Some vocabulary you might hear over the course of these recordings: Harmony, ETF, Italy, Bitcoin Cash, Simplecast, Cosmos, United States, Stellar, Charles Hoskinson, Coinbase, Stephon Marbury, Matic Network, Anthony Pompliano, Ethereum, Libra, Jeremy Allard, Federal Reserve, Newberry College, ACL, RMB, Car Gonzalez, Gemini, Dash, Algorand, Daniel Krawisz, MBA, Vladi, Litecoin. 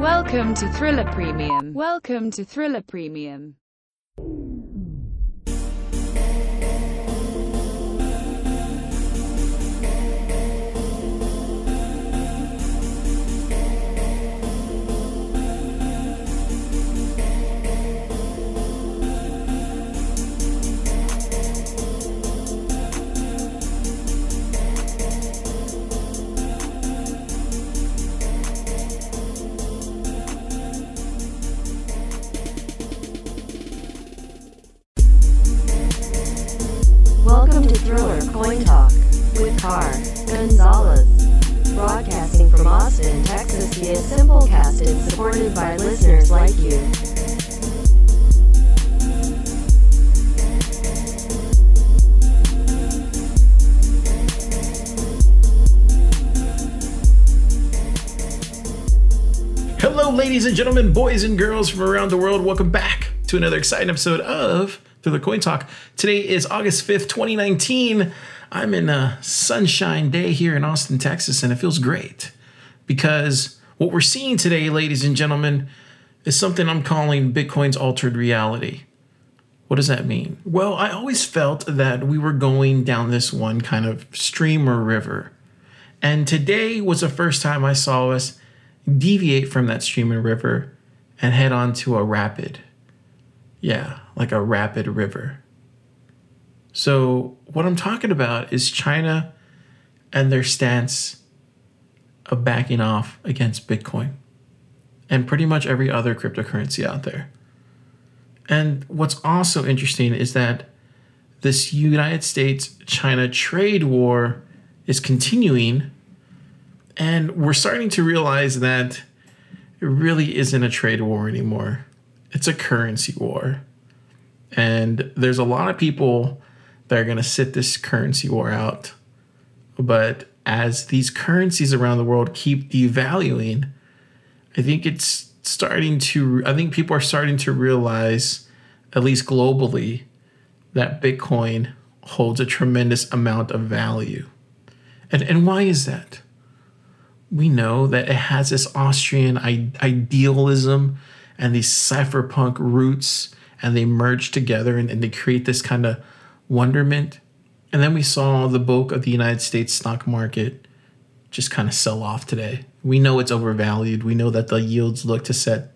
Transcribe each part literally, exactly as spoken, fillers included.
Welcome to Thriller Premium. Welcome to Thriller Premium. Welcome to Thriller Coin Talk with Car Gonzalez, broadcasting from Austin, Texas via Simplecast and supported by listeners like you. Hello, ladies and gentlemen, boys and girls from around the world. Welcome back to another exciting episode of Thriller Coin Talk. Today is August fifth, twenty nineteen. I'm in a sunshine day here in Austin, Texas, and it feels great because what we're seeing today, ladies and gentlemen, is something I'm calling Bitcoin's altered reality. What does that mean? Well, I always felt that we were going down this one kind of stream or river, and today was the first time I saw us deviate from that stream and river and head on to a rapid. Yeah, like a rapid river. So what I'm talking about is China and their stance of backing off against Bitcoin and pretty much every other cryptocurrency out there. And what's also interesting is that this United States-China trade war is continuing, and we're starting to realize that it really isn't a trade war anymore. It's a currency war. And there's a lot of people that are going to sit this currency war out. But as these currencies around the world keep devaluing, I think it's starting to, I think people are starting to realize, at least globally, that Bitcoin holds a tremendous amount of value. And and why is that? We know that it has this Austrian idealism and these cypherpunk roots, and they merge together and, and they create this kind of wonderment. And then we saw the bulk of the United States stock market just kind of sell off today. We know it's overvalued. We know that the yields look to set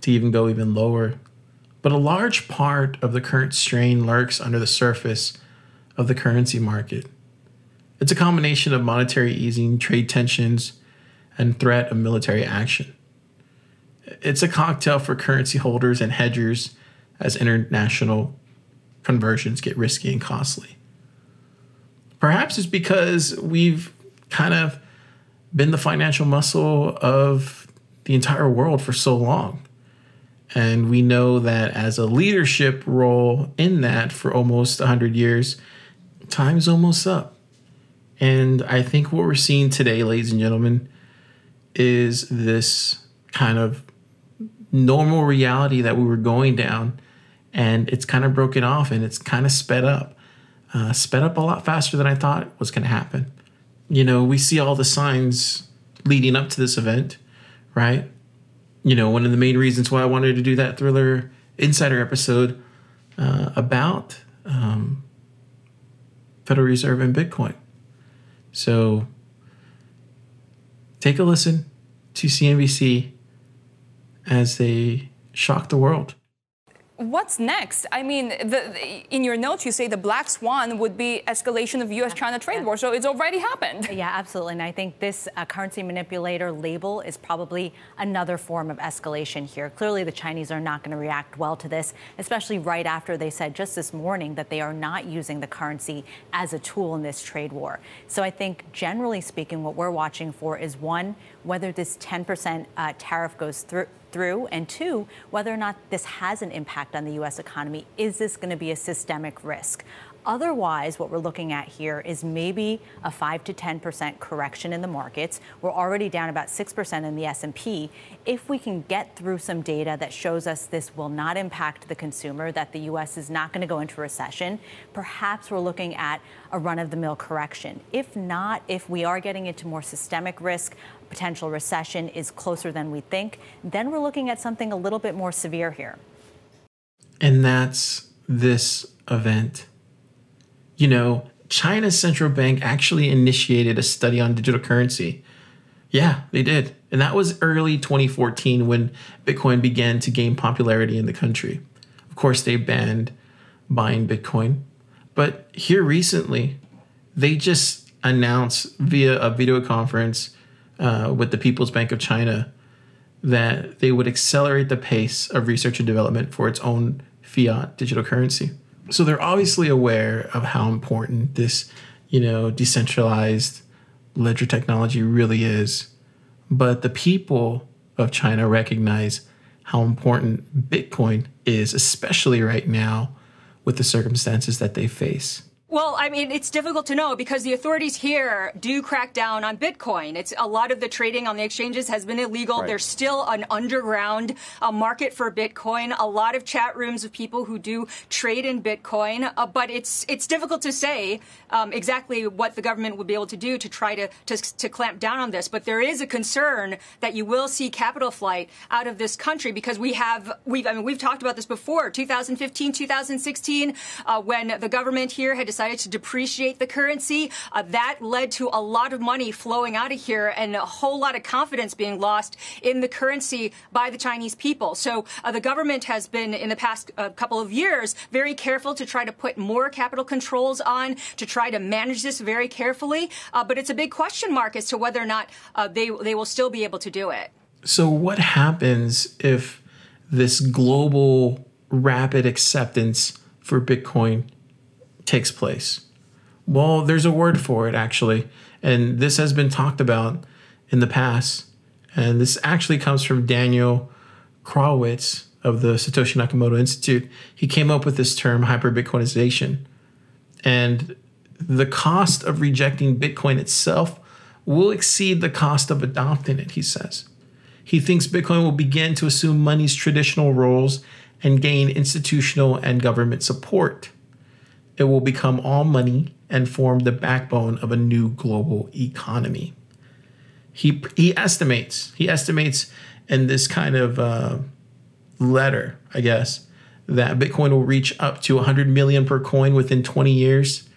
to even go even lower. But a large part of the current strain lurks under the surface of the currency market. It's a combination of monetary easing, trade tensions, and threat of military action. It's a cocktail for currency holders and hedgers as international conversions get risky and costly. Perhaps it's because we've kind of been the financial muscle of the entire world for so long. And we know that as a leadership role in that for almost one hundred years, time's almost up. And I think what we're seeing today, ladies and gentlemen, is this kind of normal reality that we were going down, and it's kind of broken off and it's kind of sped up, uh, sped up a lot faster than I thought was going to happen. You know, we see all the signs leading up to this event, right? You know, one of the main reasons why I wanted to do that Thriller Insider episode uh, about um, Federal Reserve and Bitcoin. So take a listen to C N B C as they shock the world. What's next? I mean, the, in your notes, you say the black swan would be escalation of U S China trade war, so it's already happened. Yeah, absolutely. And I think this uh, currency manipulator label is probably another form of escalation here. Clearly, the Chinese are not going to react well to this, especially right after they said just this morning that they are not using the currency as a tool in this trade war. So I think, generally speaking, what we're watching for is, one, whether this ten percent uh, tariff goes through, Through, and two, whether or not this has an impact on the U S economy. Is this going to be a systemic risk? Otherwise, what we're looking at here is maybe a five to ten percent correction in the markets. We're already down about six percent in the S and P. If we can get through some data that shows us this will not impact the consumer, that the U S is not going to go into recession, perhaps we're looking at a run-of-the-mill correction. If not, if we are getting into more systemic risk, potential recession is closer than we think, then we're looking at something a little bit more severe here. And that's this event. You know, China's central bank actually initiated a study on digital currency. Yeah, they did. And that was early twenty fourteen when Bitcoin began to gain popularity in the country. Of course, they banned buying Bitcoin. But here recently, they just announced via a video conference uh, with the People's Bank of China that they would accelerate the pace of research and development for its own fiat digital currency. So they're obviously aware of how important this, you know, decentralized ledger technology really is. But the people of China recognize how important Bitcoin is, especially right now with the circumstances that they face. Well, I mean, it's difficult to know because the authorities here do crack down on Bitcoin. It's a lot of the trading on the exchanges has been illegal. Right. There's still an underground uh, market for Bitcoin. A lot of chat rooms of people who do trade in Bitcoin. Uh, but it's it's difficult to say um, exactly what the government would be able to do to try to, to to clamp down on this. But there is a concern that you will see capital flight out of this country because we have we've I mean we've talked about this before. twenty fifteen, twenty sixteen, uh, when the government here had decided to depreciate the currency. Uh, that led to a lot of money flowing out of here and a whole lot of confidence being lost in the currency by the Chinese people. So uh, the government has been, in the past uh, couple of years, very careful to try to put more capital controls on, to try to manage this very carefully. Uh, but it's a big question mark as to whether or not uh, they, they will still be able to do it. So what happens if this global rapid acceptance for Bitcoin takes place? Well, there's a word for it, actually. And this has been talked about in the past. And this actually comes from Daniel Krawisz of the Satoshi Nakamoto Institute. He came up with this term, hyperbitcoinization. And the cost of rejecting Bitcoin itself will exceed the cost of adopting it, he says. He thinks Bitcoin will begin to assume money's traditional roles and gain institutional and government support. It will become all money and form the backbone of a new global economy. He he estimates, he estimates in this kind of uh, letter, I guess, that Bitcoin will reach up to one hundred million per coin within twenty years,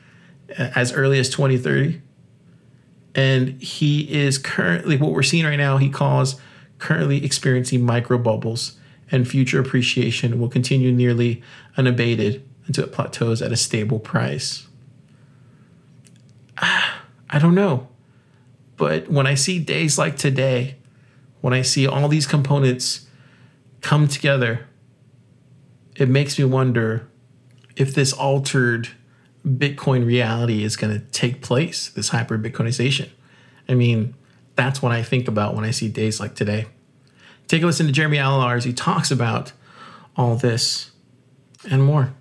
as early as twenty thirty. And he is currently, what we're seeing right now, he calls currently experiencing micro bubbles, and future appreciation will continue nearly unabated until it plateaus at a stable price. I don't know. But when I see days like today, when I see all these components come together, it makes me wonder if this altered Bitcoin reality is going to take place, this hyper-Bitcoinization. I mean, that's what I think about when I see days like today. Take a listen to Jeremy Allard as he talks about all this and more.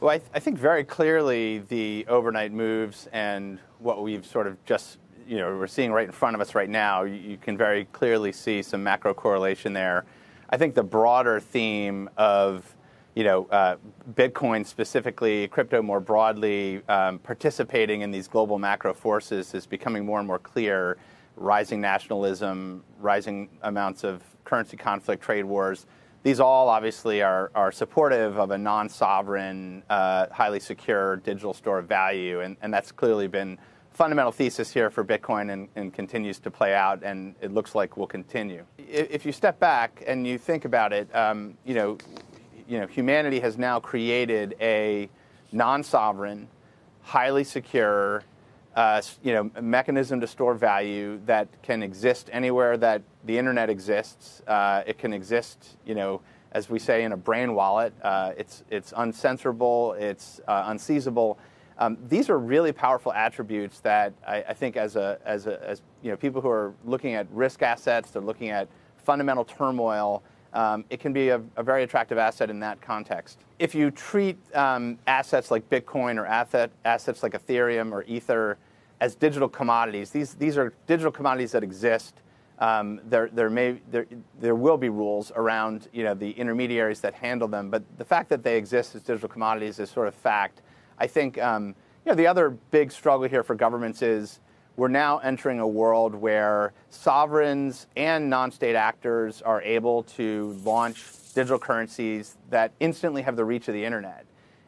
Well, I, th- I think very clearly the overnight moves and what we've sort of just, you know, we're seeing right in front of us right now, you, you can very clearly see some macro correlation there. I think the broader theme of, you know, uh, Bitcoin specifically, crypto more broadly, um, participating in these global macro forces is becoming more and more clear. Rising nationalism, rising amounts of currency conflict, trade wars. These all obviously are, are supportive of a non-sovereign, uh, highly secure digital store of value, and, and that's clearly been a fundamental thesis here for Bitcoin and, and continues to play out, and it looks like will continue. If you step back and you think about it, um, you know, you know, humanity has now created a non-sovereign, highly secure, Uh, you know, a mechanism to store value that can exist anywhere that the internet exists. Uh, it can exist, you know, as we say, in a brain wallet. Uh, it's it's uncensorable. It's uh, unseizable. Um, these are really powerful attributes that I, I think, as a as a as you know, people who are looking at risk assets, they're looking at fundamental turmoil. um, it can be a, a very attractive asset in that context. If you treat um, assets like Bitcoin or asset, assets like Ethereum or Ether as digital commodities, these, these are digital commodities that exist. Um, there, there, may, there, there will be rules around, you know, the intermediaries that handle them, but the fact that they exist as digital commodities is sort of fact. I think um, you know, the other big struggle here for governments is we're now entering a world where sovereigns and non-state actors are able to launch digital currencies that instantly have the reach of the internet.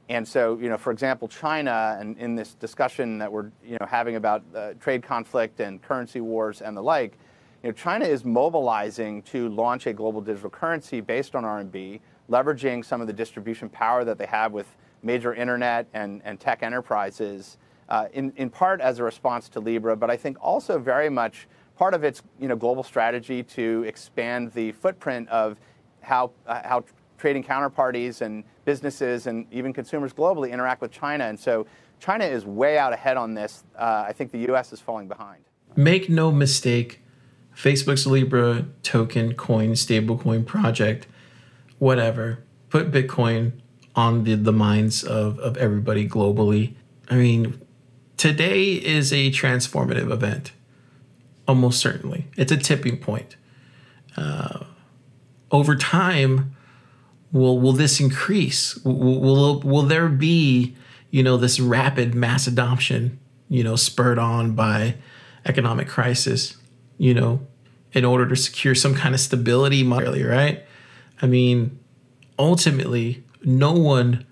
And so, you know, for example, China, and in this discussion that we're you know, having about uh, trade conflict and currency wars and the like, you know, China is mobilizing to launch a global digital currency based on R M B, leveraging some of the distribution power that they have with major internet and, and tech enterprises, uh, in, in part as a response to Libra, but I think also very much part of its you know, global strategy to expand the footprint of how, uh, how trading counterparties and businesses and even consumers globally interact with China. And so China is way out ahead on this. Uh, I think the U S is falling behind. Make no mistake. Facebook's Libra token, coin, stablecoin project, whatever, put Bitcoin on the, the minds of, of everybody globally. I mean, today is a transformative event, almost certainly. It's a tipping point. Uh, over time, will will this increase? Will, will, will there be, you know, this rapid mass adoption, you know, spurred on by economic crisis, you know, in order to secure some kind of stability monetarily, right? I mean, ultimately, no one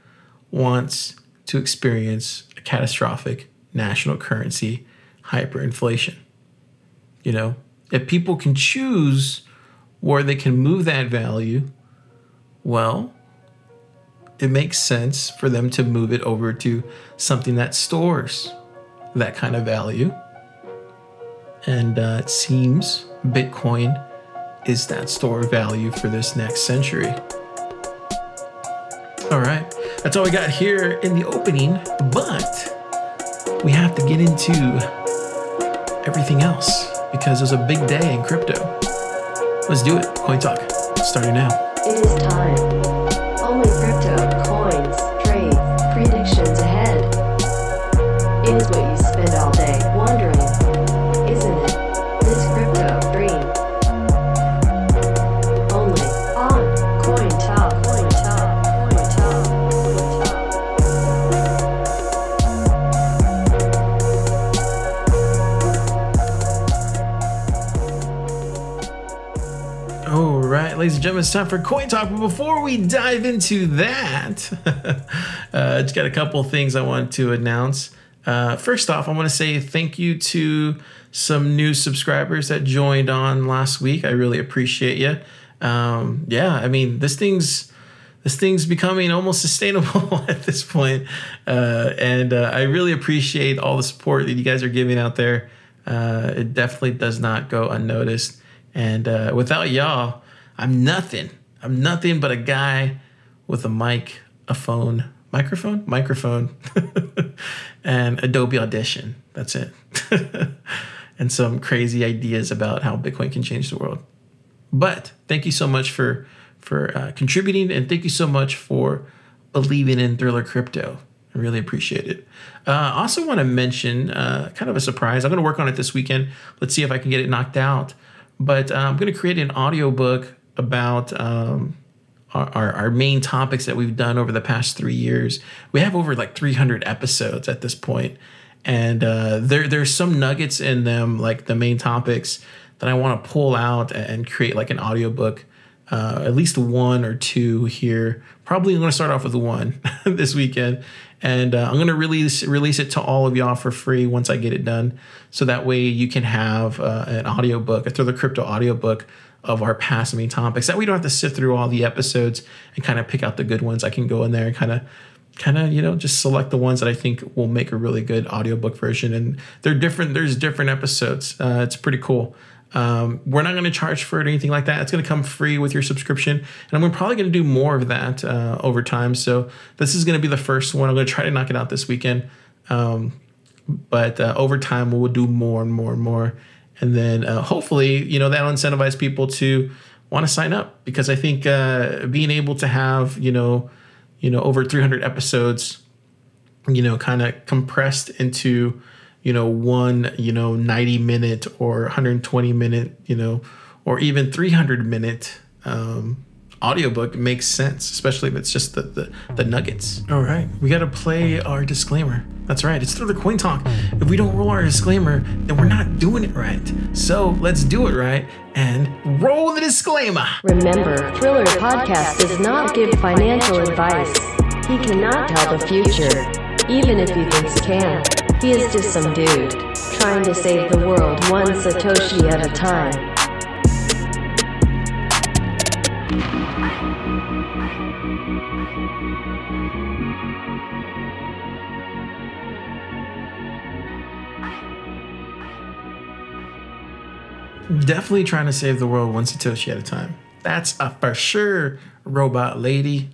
wants to experience a catastrophic national currency hyperinflation. You know, if people can choose where they can move that value, well, it makes sense for them to move it over to something that stores that kind of value. And uh, it seems Bitcoin is that store of value for this next century. All right, that's all we got here in the opening, but we have to get into everything else because it was a big day in crypto. Let's do it. Coin Talk, starting now. It is time. Only crypto, coins, trades, predictions ahead. It is what you spend all day wondering. Ladies and gentlemen, it's time for Coin Talk. But before we dive into that, uh, just got a couple of things I want to announce. Uh, first off, I want to say thank you to some new subscribers that joined on last week. I really appreciate you. Um, yeah, I mean, this thing's this thing's becoming almost sustainable at this point, uh, and uh, I really appreciate all the support that you guys are giving out there. Uh, it definitely does not go unnoticed, and uh, without y'all, I'm nothing. I'm nothing but a guy with a mic, a phone, microphone, microphone, and Adobe Audition. That's it. And some crazy ideas about how Bitcoin can change the world. But thank you so much for for uh, contributing, and thank you so much for believing in Thriller Crypto. I really appreciate it. I uh, also want to mention uh, kind of a surprise. I'm going to work on it this weekend. Let's see if I can get it knocked out. But uh, I'm going to create an audiobook about um, our, our, our main topics that we've done over the past three years. We have over like three hundred episodes at this point. And uh, there there's some nuggets in them, like the main topics that I want to pull out and create like an audiobook, uh, at least one or two here. Probably I'm going to start off with one this weekend. And uh, I'm going to release release it to all of y'all for free once I get it done. So that way you can have uh, an audiobook, a Thriller Crypto audiobook of our past main topics. That we don't have to sit through all the episodes and kind of pick out the good ones. I can go in there and kind of, kind of, you know, just select the ones that I think will make a really good audiobook version. And they're different. There's different episodes. Uh, it's pretty cool. Um, we're not going to charge for it or anything like that. It's going to come free with your subscription. And I'm probably going to do more of that uh, over time. So this is going to be the first one. I'm going to try to knock it out this weekend. Um, but uh, over time, we'll do more and more and more. And then uh, hopefully, you know, that'll incentivize people to want to sign up, because I think uh, being able to have, you know, you know, over three hundred episodes, you know, kind of compressed into, you know, one, you know, ninety minute or one hundred twenty minute, you know, or even three hundred minute um, audiobook makes sense, especially if it's just the, the, the nuggets. All right. We got to play our disclaimer. That's right. It's Thriller Coin Talk. If we don't roll our disclaimer, then we're not doing it right. So let's do it right and roll the disclaimer. Remember, Thriller Podcast does not give financial advice. He cannot tell the future, even if he thinks he can. He is just some dude trying to save the world one Satoshi at a time. Definitely trying to save the world one Satoshi at a time. That's a for sure, robot lady.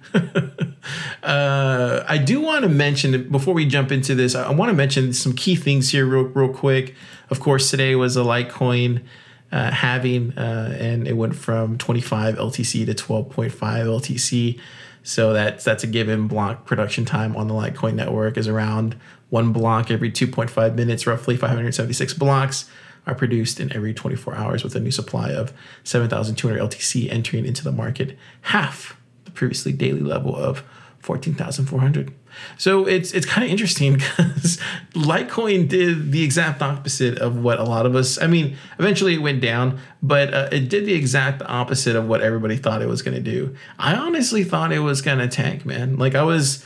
uh, I do want to mention, before we jump into this, I want to mention some key things here real, real quick. Of course, today was a Litecoin uh, halving, uh, and it went from twenty-five L T C to twelve point five L T C. So that's, that's a given. Block production time on the Litecoin network is around one block every two point five minutes, roughly five hundred seventy-six blocks are produced in every twenty-four hours, with a new supply of seven thousand two hundred L T C entering into the market, half the previously daily level of fourteen thousand four hundred. So it's it's kind of interesting, because Litecoin did the exact opposite of what a lot of us, I mean, eventually it went down, but uh, it did the exact opposite of what everybody thought it was going to do. I honestly thought it was going to tank, man. Like I was...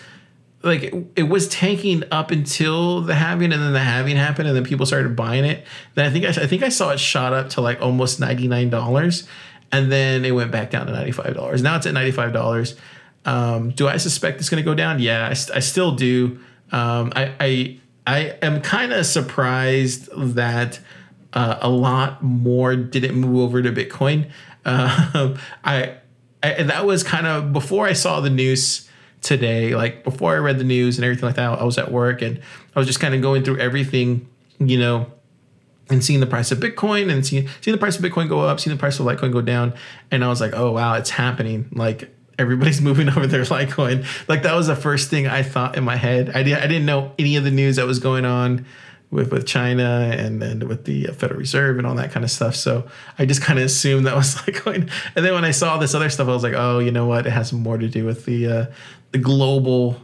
Like it, it was tanking up until the halving, and then the halving happened, and then people started buying it. Then I think I, I think I saw it shot up to like almost ninety-nine dollars, and then it went back down to ninety-five dollars. Now it's at ninety-five dollars. Um, do I suspect it's going to go down? Yeah, I, I still do. Um, I, I I am kind of surprised that uh, a lot more didn't move over to Bitcoin. Uh, I, I that was kind of before I saw the news today. Like before I read the news and everything like that, I was at work and I was just kind of going through everything, you know, and seeing the price of Bitcoin and seeing, seeing the price of Bitcoin go up, seeing the price of Litecoin go down. And I was like, oh, wow, it's happening. Like everybody's moving over their Litecoin. Like that was the first thing I thought in my head. I, did, I didn't know any of the news that was going on with, with China and then with the Federal Reserve and all that kind of stuff. So I just kind of assumed that was Litecoin. And then when I saw this other stuff, I was like, oh, you know what? It has more to do with the, uh, the global,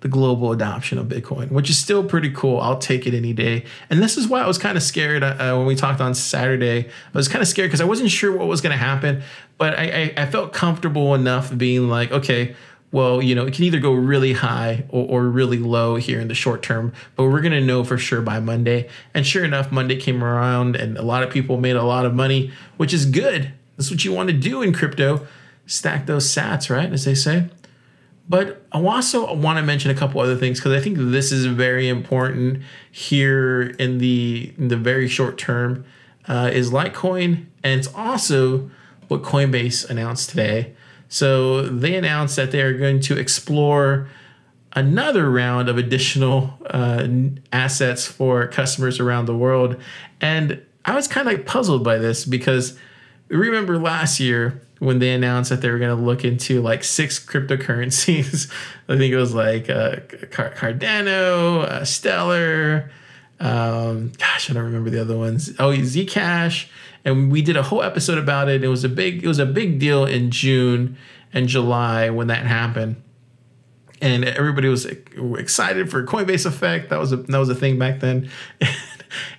the global adoption of Bitcoin, which is still pretty cool. I'll take it any day. And this is why I was kind of scared uh, when we talked on Saturday. I was kind of scared because I wasn't sure what was going to happen, but I, I, I felt comfortable enough being like, okay, well, you know, it can either go really high or, or really low here in the short term, but we're going to know for sure by Monday. And sure enough, Monday came around and a lot of people made a lot of money, which is good. That's what you want to do in crypto. Stack those sats, right? As they say. But I also want to mention a couple other things, because I think this is very important here in the in the very short term, uh, is Litecoin. And it's also what Coinbase announced today. So they announced that they are going to explore another round of additional uh, assets for customers around the world. And I was kind of like puzzled by this, because remember last year, when they announced that they were going to look into like six cryptocurrencies, I think it was like uh, Cardano, uh, Stellar, um, gosh, I don't remember the other ones. Oh, Zcash, and we did a whole episode about it. It was a big, it was a big deal in June and July when that happened, and everybody was excited for Coinbase Effect. That was a that was a thing back then.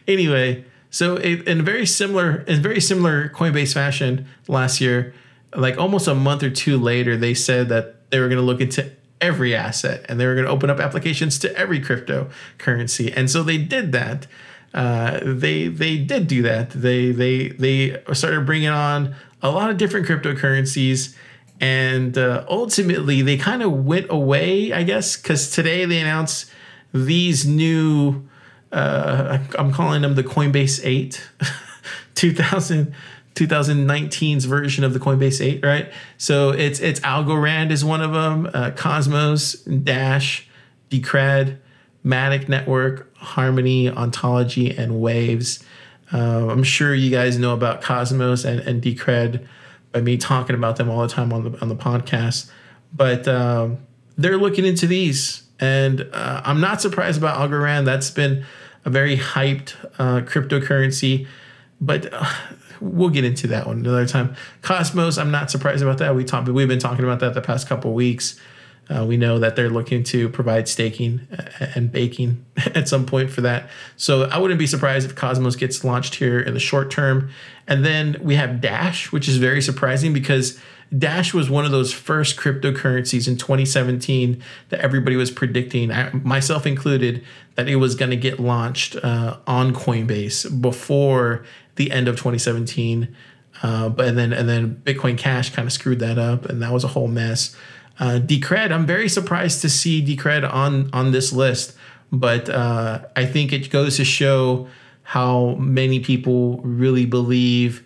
Anyway, so in very similar in very similar Coinbase fashion last year, like almost a month or two later, they said that they were going to look into every asset and they were going to open up applications to every cryptocurrency. And so they did that. Uh, they they did do that. They they they started bringing on a lot of different cryptocurrencies. And uh, ultimately, they kind of went away, I guess, because today they announced these new, uh, I'm calling them the Coinbase eight, two thousand nineteen's version of the Coinbase eight, right? So it's it's Algorand is one of them, uh, Cosmos, Dash, Decred, Matic Network, Harmony, Ontology, and Waves. Uh, I'm sure you guys know about Cosmos and, and Decred, by me talking about them all the time on the on the podcast. But um, they're looking into these, and uh, I'm not surprised about Algorand. That's been a very hyped uh, cryptocurrency, but uh, we'll get into that one another time. Cosmos, I'm not surprised about that. We talk, we've been talking about that the past couple of weeks. Uh, we know that they're looking to provide staking and baking at some point for that. So I wouldn't be surprised if Cosmos gets launched here in the short term. And then we have Dash, which is very surprising because Dash was one of those first cryptocurrencies in twenty seventeen that everybody was predicting, myself included, that it was going to get launched uh, on Coinbase before the end of twenty seventeen. Uh, but and then and then Bitcoin Cash kind of screwed that up, and that was a whole mess. Uh, Decred, I'm very surprised to see Decred on, on this list, but uh, I think it goes to show how many people really believe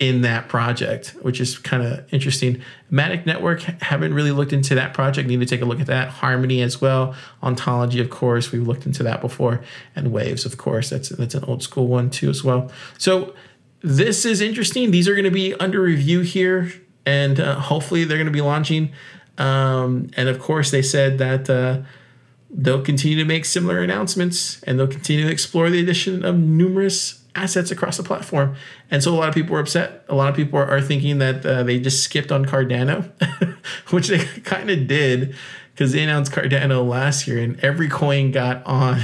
in that project, which is kind of interesting. Matic Network, haven't really looked into that project. Need to take a look at that. Harmony as well. Ontology, of course, we've looked into that before. And Waves, of course, that's that's an old school one too as well. So this is interesting. These are going to be under review here, and uh, hopefully they're going to be launching. Um, and of course, they said that uh, they'll continue to make similar announcements, and they'll continue to explore the addition of numerous assets across the platform. And so a lot of people are upset. A lot of people are, are thinking that uh, they just skipped on Cardano, which they kind of did because they announced Cardano last year, and every coin got on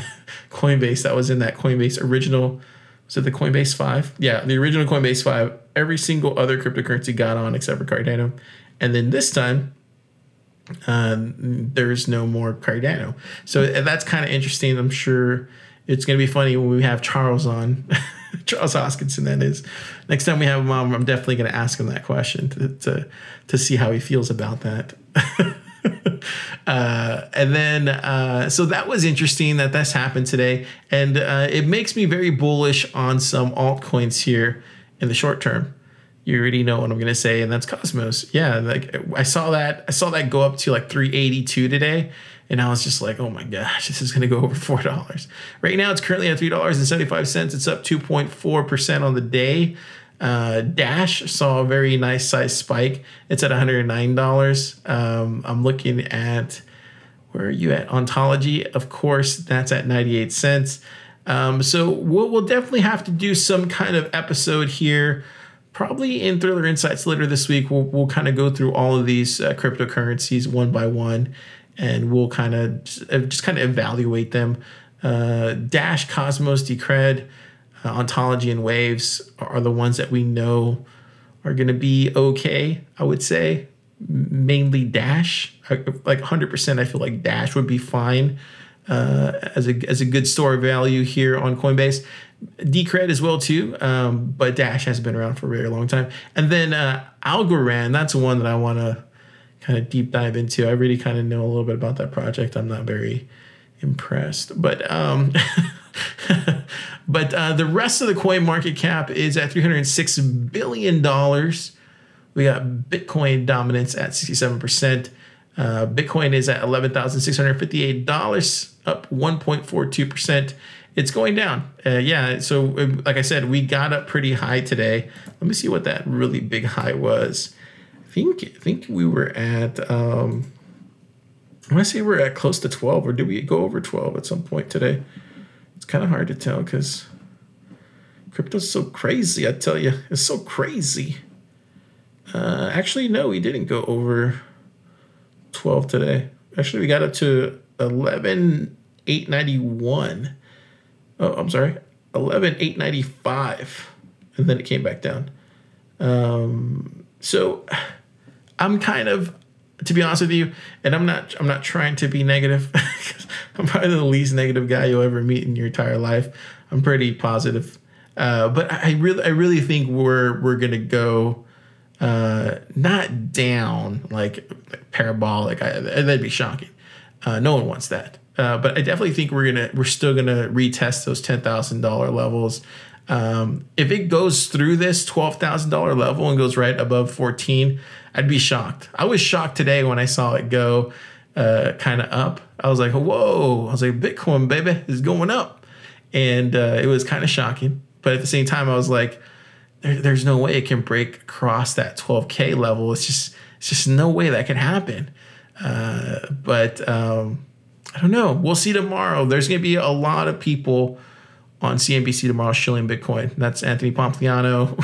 Coinbase that was in that Coinbase original. Was it the Coinbase five? Yeah, the original Coinbase five. Every single other cryptocurrency got on except for Cardano. And then this time, Um, there's no more Cardano. So that's kind of interesting. I'm sure it's going to be funny when we have Charles on, Charles Hoskinson, that is. Next time we have him on, I'm definitely going to ask him that question to to, to see how he feels about that. uh, and then, uh, so that was interesting that that's happened today. And uh, it makes me very bullish on some altcoins here in the short term. You already know what I'm going to say, and that's Cosmos. Yeah, like I saw that I saw that go up to like three eighty-two today, and I was just like, oh my gosh, this is going to go over four dollars. Right now it's currently at three dollars and seventy-five cents. It's up two point four percent on the day. Uh, Dash saw a very nice size spike. It's at one hundred nine dollars. Um, I'm looking at, where are you at? Ontology, of course, that's at ninety-eight cents. Um, so we'll, we'll definitely have to do some kind of episode here. Probably in Thriller Insights later this week, we'll, we'll kind of go through all of these uh, cryptocurrencies one by one, and we'll kind of just, uh, just kind of evaluate them. Uh, Dash, Cosmos, Decred, uh, Ontology, and Waves are the ones that we know are going to be okay, I would say. Mainly Dash. Like one hundred percent, I feel like Dash would be fine uh, as a as a good store of value here on Coinbase. Decred as well too, um, but Dash has been around for a very long time. And then uh, Algorand, that's one that I want to kind of deep dive into. I really kind of know a little bit about that project. I'm not very impressed, but um, but uh, the rest of the coin market cap is at three hundred six billion dollars. We got Bitcoin dominance at sixty-seven percent. Uh, Bitcoin is at eleven thousand six hundred fifty-eight dollars, up one point four two percent. It's going down. Uh, yeah. So like I said, we got up pretty high today. Let me see what that really big high was. I think I think we were at, um, I want to say we're at close to twelve, or did we go over twelve at some point today? It's kind of hard to tell because crypto's so crazy. I tell you, it's so crazy. Uh, actually, no, we didn't go over twelve today. Actually, we got up to eleven thousand eight hundred ninety-one. Oh, I'm sorry, eleven thousand eight hundred ninety-five, and then it came back down. Um, so I'm kind of, to be honest with you, and I'm not I'm not trying to be negative. I'm probably the least negative guy you'll ever meet in your entire life. I'm pretty positive, uh, but I really I really think we're we're gonna go uh, not down like, like parabolic. I, that'd be shocking. Uh, no one wants that. Uh, but I definitely think we're gonna we're still gonna retest those ten thousand dollar levels. Um, if it goes through this twelve thousand dollar level and goes right above fourteen, I'd be shocked. I was shocked today when I saw it go uh, kind of up. I was like, whoa! I was like, Bitcoin baby is going up, and uh, it was kind of shocking. But at the same time, I was like, there, there's no way it can break across that twelve K level. It's just it's just no way that can happen. Uh, but um, I don't know. We'll see tomorrow. There's going to be a lot of people on C N B C tomorrow shilling Bitcoin. That's Anthony Pompliano.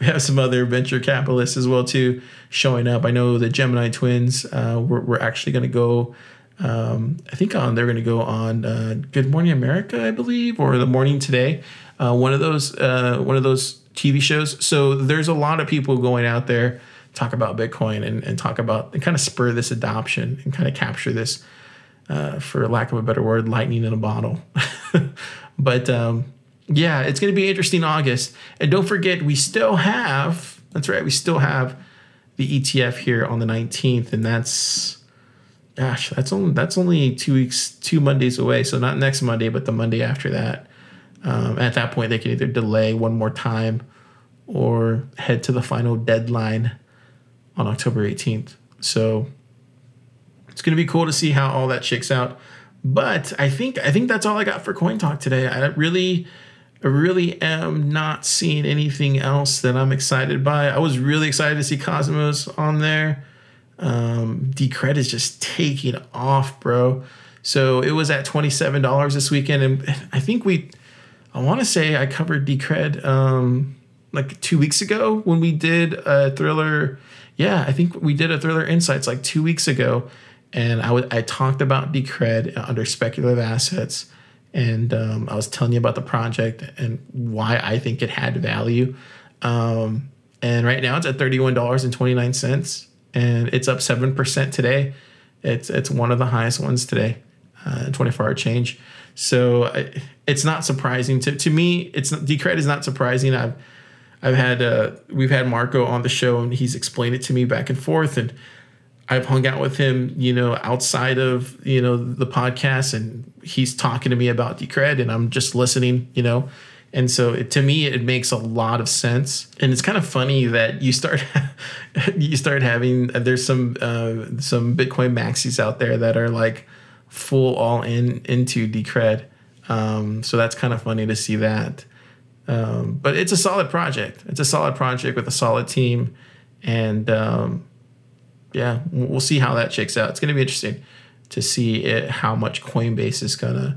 We have some other venture capitalists as well too showing up. I know the Gemini twins uh, were, were actually going to go. Um, I think on they're going to go on uh, Good Morning America, I believe, or The Morning Today. Uh, one of those uh, one of those T V shows. So there's a lot of people going out there talk about Bitcoin and, and talk about and kind of spur this adoption and kind of capture this, uh, for lack of a better word, lightning in a bottle. But um, yeah, it's going to be interesting August. And don't forget, we still have, that's right, we still have the E T F here on the nineteenth. And that's, gosh, that's only, that's only two weeks, two Mondays away. So not next Monday, but the Monday after that. Um, at that point, they can either delay one more time or head to the final deadline on October eighteenth. So it's going to be cool to see how all that shakes out. But I think I think that's all I got for Coin Talk today. I really, I really am not seeing anything else that I'm excited by. I was really excited to see Cosmos on there. Um, Decred is just taking off, bro. So it was at twenty-seven dollars this weekend, and I think we, I want to say I covered Decred um, like two weeks ago when we did a Thriller. Yeah, I think we did a Thriller Insights like two weeks ago. And I, w- I talked about Decred under speculative assets, and um, I was telling you about the project and why I think it had value. Um, and right now it's at thirty-one dollars and twenty-nine cents, and it's up seven percent today. It's it's one of the highest ones today, uh, twenty-four hour change. So I, it's not surprising to to me. It's not, Decred is not surprising. I've I've had uh, we've had Marco on the show, and he's explained it to me back and forth, and I've hung out with him, you know, outside of, you know, the podcast, and he's talking to me about Decred, and I'm just listening, you know. And so it, to me, it makes a lot of sense. And it's kind of funny that you start you start having there's some uh, some Bitcoin maxis out there that are like full all in into Decred. Um, so that's kind of funny to see that. Um, but it's a solid project. It's a solid project with a solid team. And um yeah, we'll see how that shakes out. It's going to be interesting to see it, how much Coinbase is going to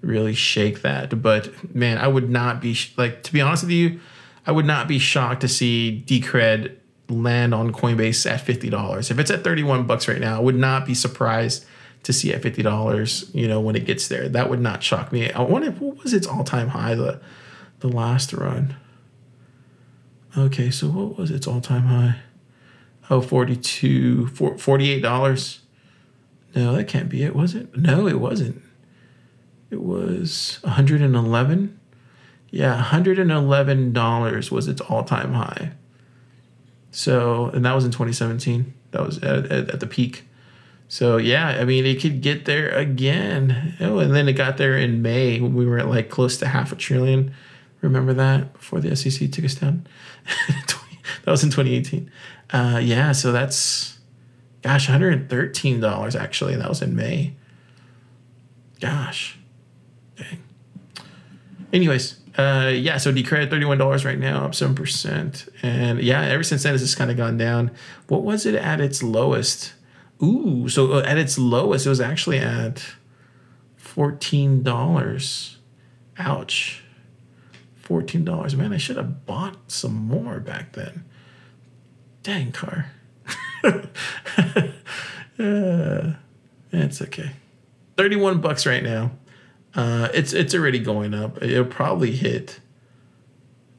really shake that. But, man, I would not be – like, to be honest with you, I would not be shocked to see Decred land on Coinbase at fifty dollars. If it's at thirty-one bucks right now, I would not be surprised to see at fifty dollars, you know, when it gets there. That would not shock me. I wonder what was its all-time high, the, the last run? Okay, so what was its all-time high? Oh, forty-two dollars, forty-eight dollars. No, that can't be it, was it? No, it wasn't. It was one hundred eleven dollars. Yeah, one hundred eleven dollars was its all-time high. So, and that was in twenty seventeen. That was at, at, at the peak. So, yeah, I mean, it could get there again. Oh, and then it got there in May when we were at like close to half a trillion. Remember that? Before the S E C took us down? That was in twenty eighteen. Uh, yeah, so that's, gosh, one hundred thirteen dollars actually. That was in May. Gosh. Dang. Anyways, uh, yeah, so Decred thirty-one dollars right now, up seven percent. And yeah, ever since then, it's just kind of gone down. What was it at its lowest? Ooh, so at its lowest, it was actually at fourteen dollars. Ouch. fourteen dollars. Man, I should have bought some more back then. Dang, Car. uh, it's okay. thirty-one bucks right now. Uh, it's it's already going up. It'll probably hit.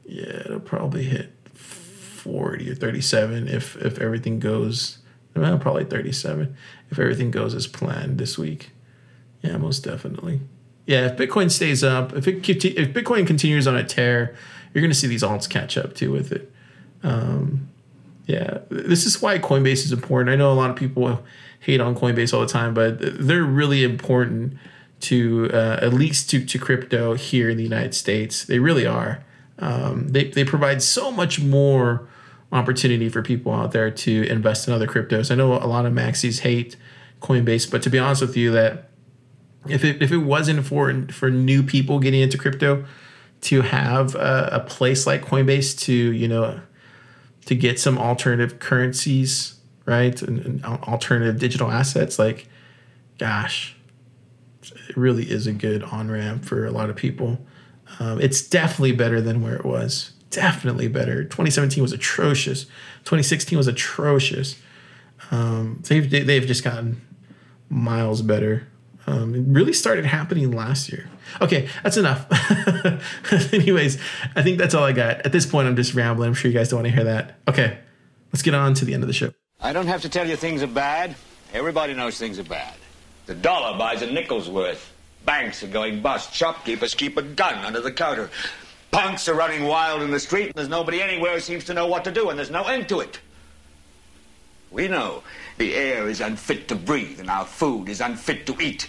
Yeah, it'll probably hit forty or thirty-seven if if everything goes. Well, probably thirty-seven if everything goes as planned this week. Yeah, most definitely. Yeah, if Bitcoin stays up, if it if Bitcoin continues on a tear, you're going to see these alts catch up too with it. Um, yeah, this is why Coinbase is important. I know a lot of people hate on Coinbase all the time, but they're really important to uh, at least to, to crypto here in the United States. They really are. Um, they they provide so much more opportunity for people out there to invest in other cryptos. I know a lot of maxis hate Coinbase, but to be honest with you, that if it if it wasn't for for new people getting into crypto, to have a, a place like Coinbase to, you know, to get some alternative currencies, right, and, and alternative digital assets, like, gosh, it really is a good on-ramp for a lot of people. Um, it's definitely better than where it was. Definitely better. twenty seventeen was atrocious. twenty sixteen was atrocious. Um, they've they've just gotten miles better. Um, it really started happening last year. Okay, that's enough. Anyways, I think that's all I got. At this point, I'm just rambling. I'm sure you guys don't want to hear that. Okay, let's get on to the end of the show. I don't have to tell you things are bad. Everybody knows things are bad. The dollar buys a nickel's worth. Banks are going bust. Shopkeepers keep a gun under the counter. Punks are running wild in the street, and there's nobody anywhere who seems to know what to do, and there's no end to it. We know the air is unfit to breathe, and our food is unfit to eat.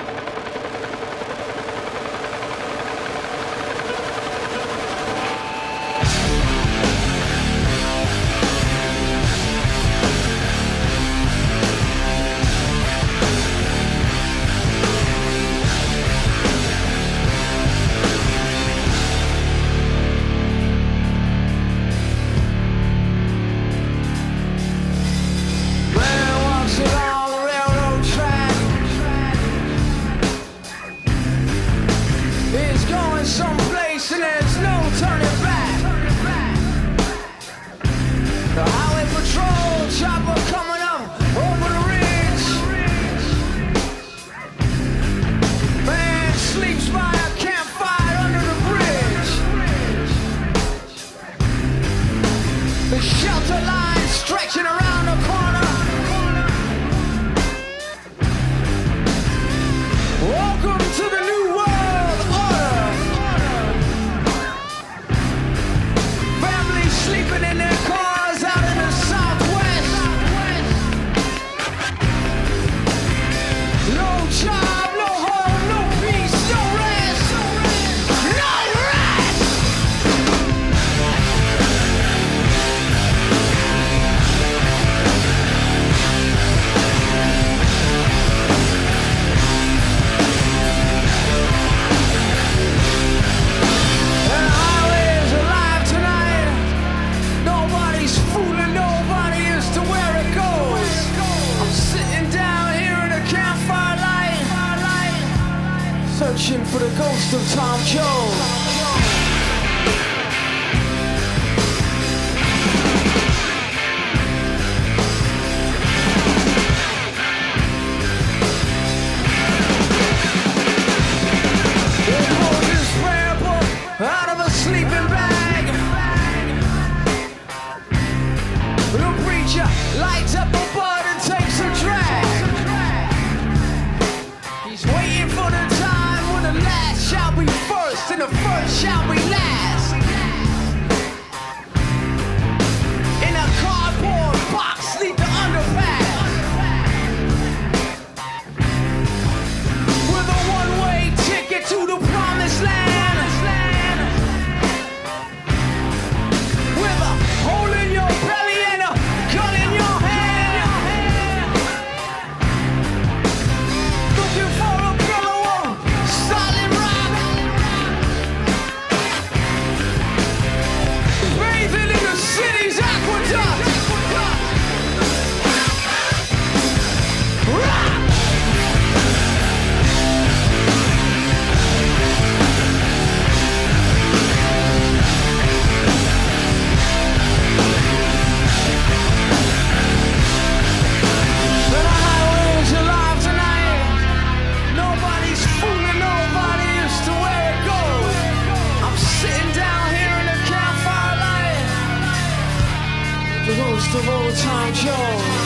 of old time Joe.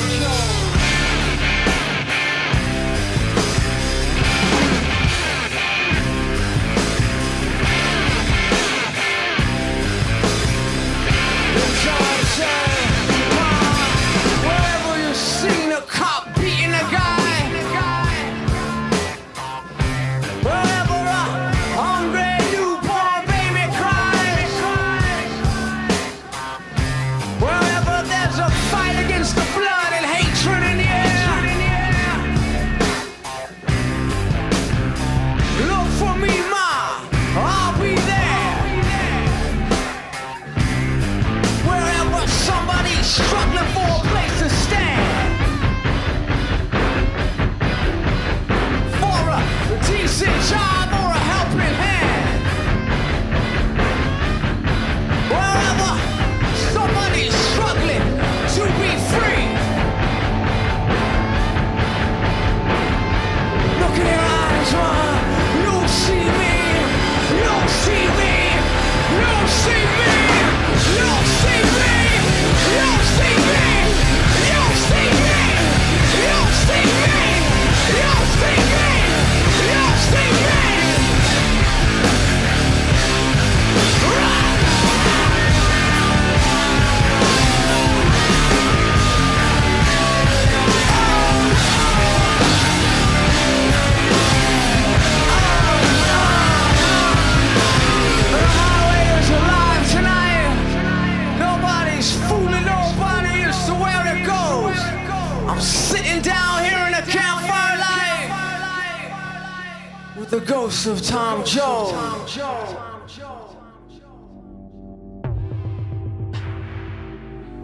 Of Tom Jones.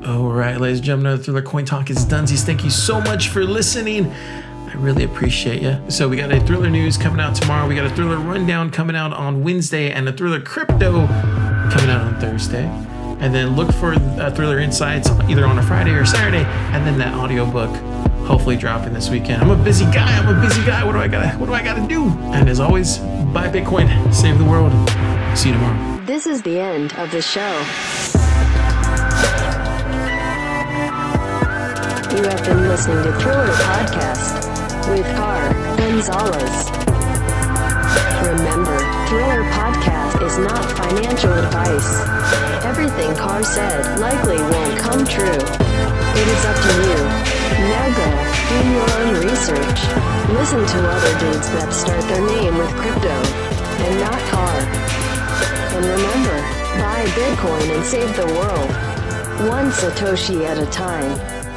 All right, ladies and gentlemen, the Thriller Coin Talk is Dunsies. Thank you so much for listening. I really appreciate you. So we got a Thriller News coming out tomorrow. We got a Thriller Rundown coming out on Wednesday and a Thriller Crypto coming out on Thursday. And then look for uh, Thriller Insights either on a Friday or Saturday. And then that audiobook hopefully dropping this weekend. I'm a busy guy. I'm a busy guy. What do I gotta, what do I gotta do? And as always, buy Bitcoin, save the world. See you tomorrow. This is the end of the show. You have been listening to Thriller Podcast with Car Gonzalez. Remember, Thriller Podcast is not financial advice. Everything Car said likely won't come true. It is up to you. Now go, do your own research. Listen to other dudes that start their name with crypto, and not car. And remember, buy Bitcoin and save the world. One Satoshi at a time.